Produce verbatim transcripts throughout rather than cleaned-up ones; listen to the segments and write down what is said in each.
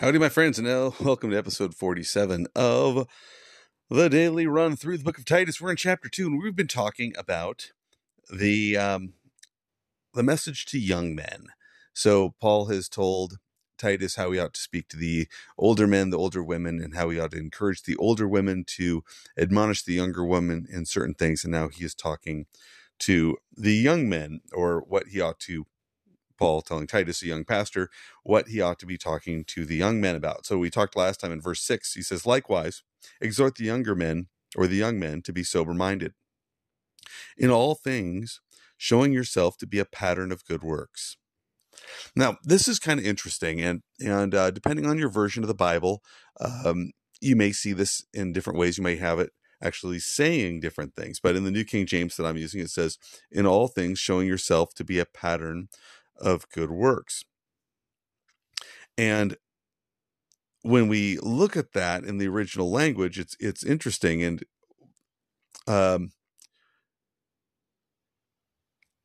Howdy, my friends, and welcome to episode forty-seven of the Daily Run Through the Book of Titus. We're in chapter two, and we've been talking about the um, the message to young men. So Paul has told Titus how he ought to speak to the older men, the older women, and how he ought to encourage the older women to admonish the younger women in certain things. And now he is talking to the young men, or what he ought to Paul telling Titus, a young pastor, what he ought to be talking to the young men about. So we talked last time in verse six, he says, likewise, exhort the younger men or the young men to be sober-minded in all things, showing yourself to be a pattern of good works. Now, this is kind of interesting. And, and uh, depending on your version of the Bible, um, you may see this in different ways. You may have it actually saying different things. But in the New King James that I'm using, it says, in all things, showing yourself to be a pattern of good works. And when we look at that in the original language, it's it's interesting, and um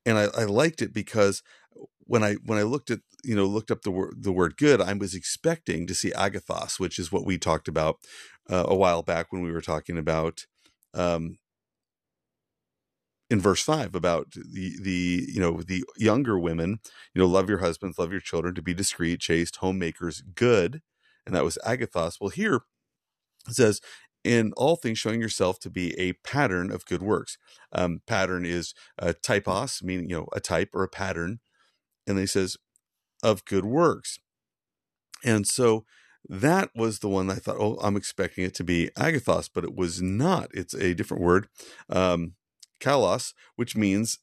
and I, I liked it because when I when I looked at you know looked up the word the word good, I was expecting to see agathos, which is what we talked about uh, a while back when we were talking about um in verse five about the, the, you know, the younger women, you know, love your husbands, love your children, to be discreet, chaste, homemakers, good. And that was agathos. Well, here it says, in all things, showing yourself to be a pattern of good works. Um, pattern is uh, typos, meaning, you know, a type or a pattern. And then he says, of good works. And so that was the one I thought, oh, I'm expecting it to be agathos, but it was not. It's a different word. Um, kalos, which means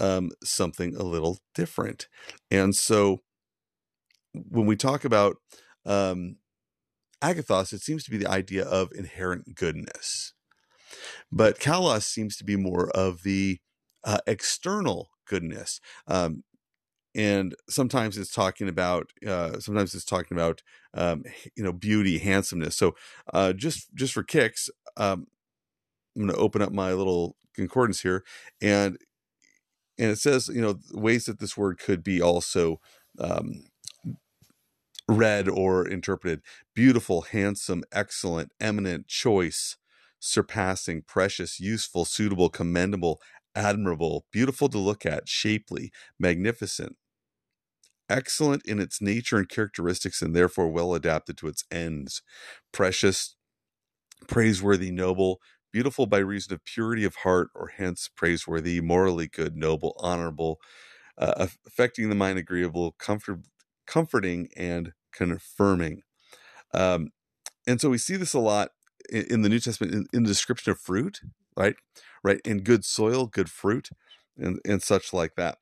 um, something a little different. And so when we talk about um, agathos, it seems to be the idea of inherent goodness. But kalos seems to be more of the uh, external goodness. Um, and sometimes it's talking about, uh, sometimes it's talking about, um, you know, beauty, handsomeness. So uh, just, just for kicks, um, I'm going to open up my little concordance here, and and it says, you know, ways that this word could be also um, read or interpreted: beautiful, handsome, excellent, eminent, choice, surpassing, precious, useful, suitable, commendable, admirable, beautiful to look at, shapely, magnificent, excellent in its nature and characteristics, and therefore well adapted to its ends, precious, praiseworthy, noble, beautiful by reason of purity of heart, or hence praiseworthy, morally good, noble, honorable, uh, affecting the mind, agreeable, comfort, comforting, and confirming. Um, and so we see this a lot in, in the New Testament in, in the description of fruit, right? Right, in good soil, good fruit, and, and such like that.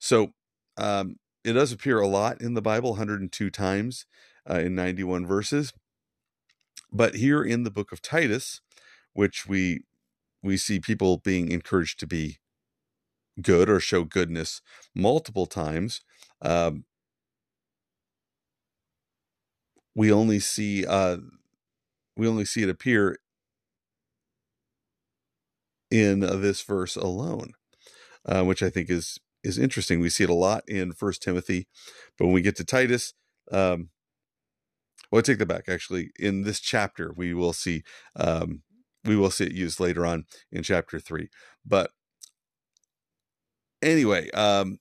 So um, it does appear a lot in the Bible, one hundred two times uh, in ninety-one verses. But here in the book of Titus, which we we see people being encouraged to be good or show goodness multiple times, Um, we only see uh, we only see it appear in uh, this verse alone, uh, which I think is is interesting. We see it a lot in First Timothy, but when we get to Titus, um, well, I take that back. Actually, in this chapter, we will see. Um, We will see it used later on in chapter three. But anyway, um,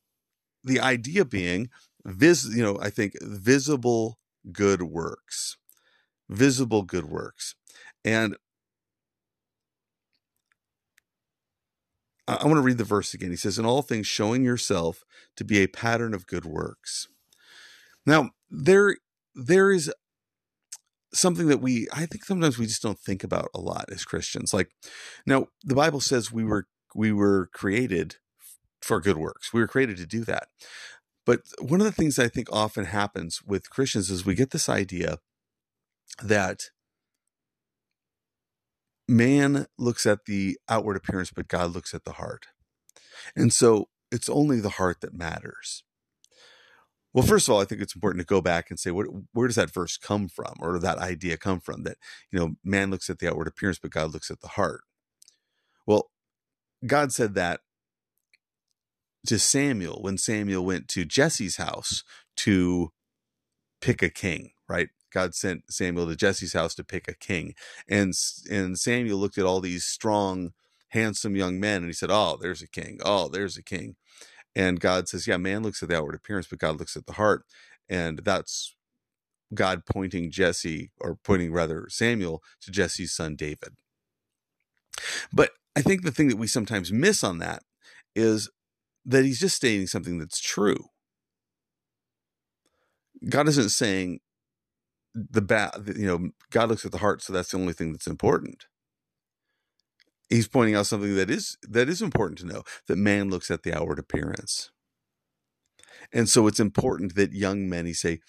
the idea being, vis- you know, I think visible good works, visible good works. And I, I want to read the verse again. He says, in all things, showing yourself to be a pattern of good works. Now, there, there is something that we, I think sometimes we just don't think about a lot as Christians. Like, now the Bible says we were, we were created for good works. We were created to do that. But one of the things I think often happens with Christians is we get this idea that man looks at the outward appearance, but God looks at the heart. And so it's only the heart that matters. Well, first of all, I think it's important to go back and say, what, where does that verse come from, or that idea come from, that, you know, man looks at the outward appearance, but God looks at the heart? Well, God said that to Samuel when Samuel went to Jesse's house to pick a king, right? God sent Samuel to Jesse's house to pick a king. And, and Samuel looked at all these strong, handsome young men, and he said, oh, there's a king. Oh, there's a king. And God says, yeah, man looks at the outward appearance, but God looks at the heart. And that's God pointing Jesse, or pointing rather Samuel, to Jesse's son David. But I think the thing that we sometimes miss on that is that he's just stating something that's true. God isn't saying the bad, you know, God looks at the heart, so that's the only thing that's important. He's pointing out something that is, that is important to know, that man looks at the outward appearance. And so it's important that young men, he say,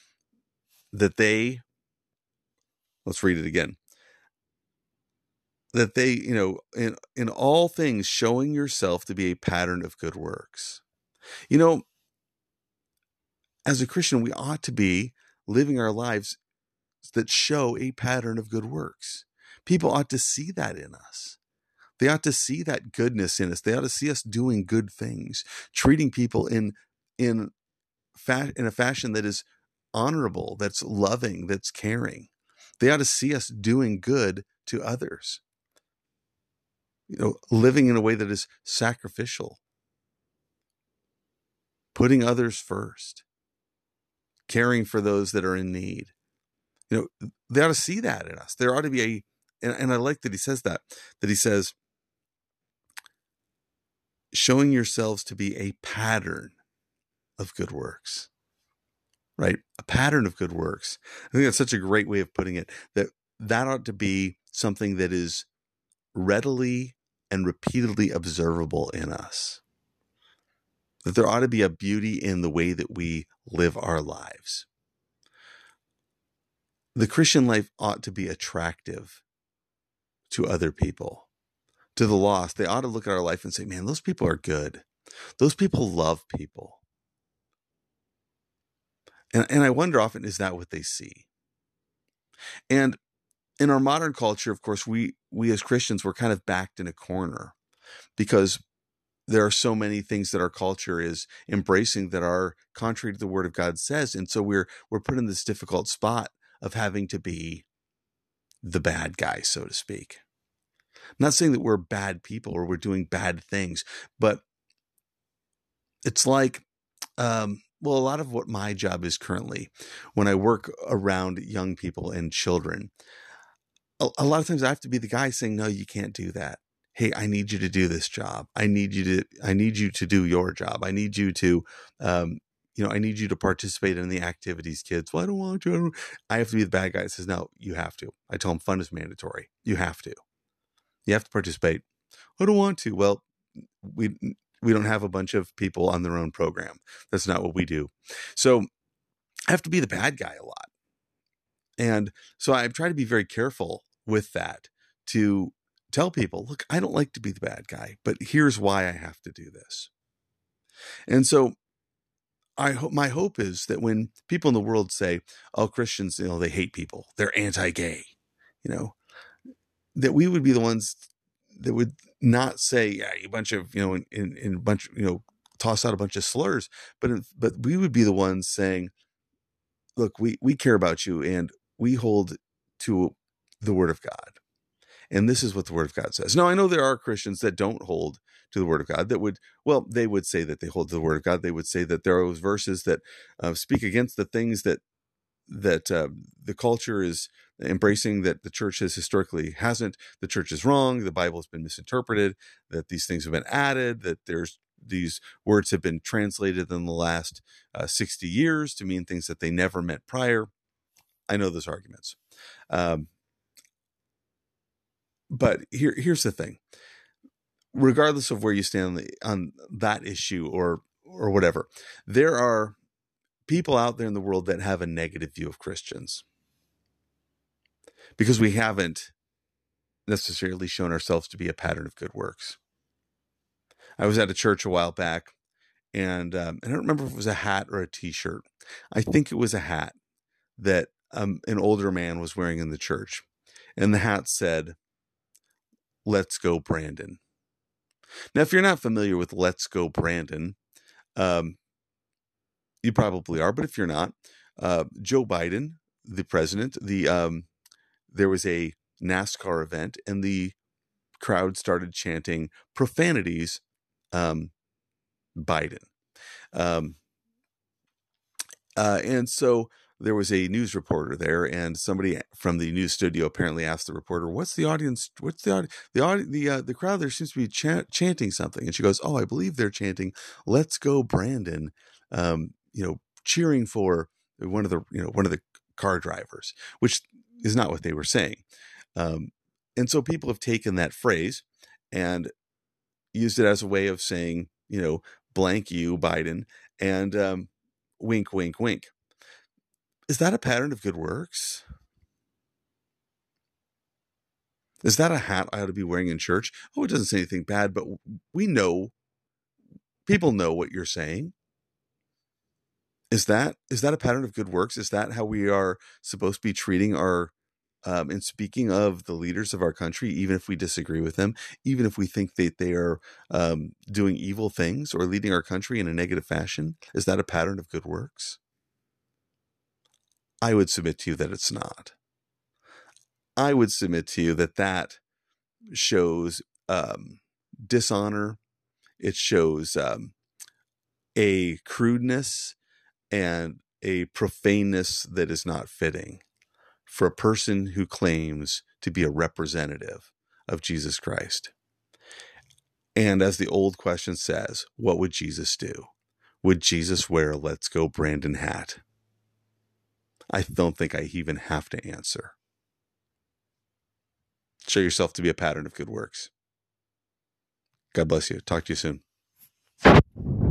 that they, let's read it again, that they, you know, in, in all things, showing yourself to be a pattern of good works. You know, as a Christian, we ought to be living our lives that show a pattern of good works. People ought to see that in us. They ought to see that goodness in us. They ought to see us doing good things, treating people in in fa- in a fashion that is honorable, that's loving, that's caring. They ought to see us doing good to others. You know, living in a way that is sacrificial, putting others first, caring for those that are in need. You know, they ought to see that in us. There ought to be a, and, and I like that he says that, that he says, showing yourselves to be a pattern of good works, right? A pattern of good works. I think that's such a great way of putting it, that that ought to be something that is readily and repeatedly observable in us. That there ought to be a beauty in the way that we live our lives. The Christian life ought to be attractive to other people, to the lost. They ought to look at our life and say, man, those people are good. Those people love people. And, and I wonder often, is that what they see? And in our modern culture, of course, we, we as Christians, we're kind of backed in a corner because there are so many things that our culture is embracing that are contrary to the word of God says. And so we're, we're put in this difficult spot of having to be the bad guy, so to speak. I'm not saying that we're bad people or we're doing bad things, but it's like, um, well, a lot of what my job is currently when I work around young people and children, a, a lot of times I have to be the guy saying, no, you can't do that. Hey, I need you to do this job. I need you to, I need you to do your job. I need you to, um, you know, I need you to participate in the activities, kids. Well, I don't want you. I, don't. I have to be the bad guy that says, no, you have to. I tell them fun is mandatory. You have to. You have to participate. I don't want to. Well, we, we don't have a bunch of people on their own program. That's not what we do. So I have to be the bad guy a lot. And so I've tried to be very careful with that to tell people, look, I don't like to be the bad guy, but here's why I have to do this. And so I hope, my hope is that when people in the world say, oh, Christians, you know, they hate people, they're anti-gay, you know, that we would be the ones that would not say, yeah, a bunch of, you know, in, in, in a bunch, you know, toss out a bunch of slurs, but, but we would be the ones saying, look, we, we care about you and we hold to the word of God. And this is what the word of God says. Now, I know there are Christians that don't hold to the word of God that would, well, they would say that they hold to the word of God. They would say that there are those verses that uh, speak against the things that, that uh, the culture is embracing, that the church has historically hasn't. The church is wrong. The Bible has been misinterpreted, that these things have been added, that there's these words have been translated in the last uh, sixty years to mean things that they never meant prior. I know those arguments. Um, But here, here's the thing, regardless of where you stand on, the, on that issue or, or whatever, there are people out there in the world that have a negative view of Christians because we haven't necessarily shown ourselves to be a pattern of good works. I was at a church a while back and, um, and I don't remember if it was a hat or a t-shirt. I think it was a hat that um, an older man was wearing in the church, and the hat said, "Let's go, Brandon." Now, if you're not familiar with "Let's Go, Brandon," um, you probably are, but if you're not, uh, Joe Biden the president, the um, there was a NASCAR event, and the crowd started chanting profanities, um, Biden. Um, uh, and so there was a news reporter there, and somebody from the news studio apparently asked the reporter, "What's the audience? What's the audi- the audi- the uh, the crowd? There seems to be ch- chanting something." And she goes, "Oh, I believe they're chanting, 'Let's go, Brandon.'" Um, you know, cheering for one of the you know one of the car drivers, which is not what they were saying. Um, and so people have taken that phrase and used it as a way of saying, you know, blank you, Biden, and um, wink, wink, wink. Is that a pattern of good works? Is that a hat I ought to be wearing in church? Oh, it doesn't say anything bad, but we know, people know what you're saying. Is that is that a pattern of good works? Is that how we are supposed to be treating our um, and speaking of the leaders of our country, even if we disagree with them, even if we think that they are um, doing evil things or leading our country in a negative fashion? Is that a pattern of good works? I would submit to you that it's not. I would submit to you that that shows um, dishonor. It shows um, a crudeness and a profaneness that is not fitting for a person who claims to be a representative of Jesus Christ. And as the old question says, what would Jesus do? Would Jesus wear a Let's Go Brandon hat? I don't think I even have to answer. Show yourself to be a pattern of good works. God bless you. Talk to you soon.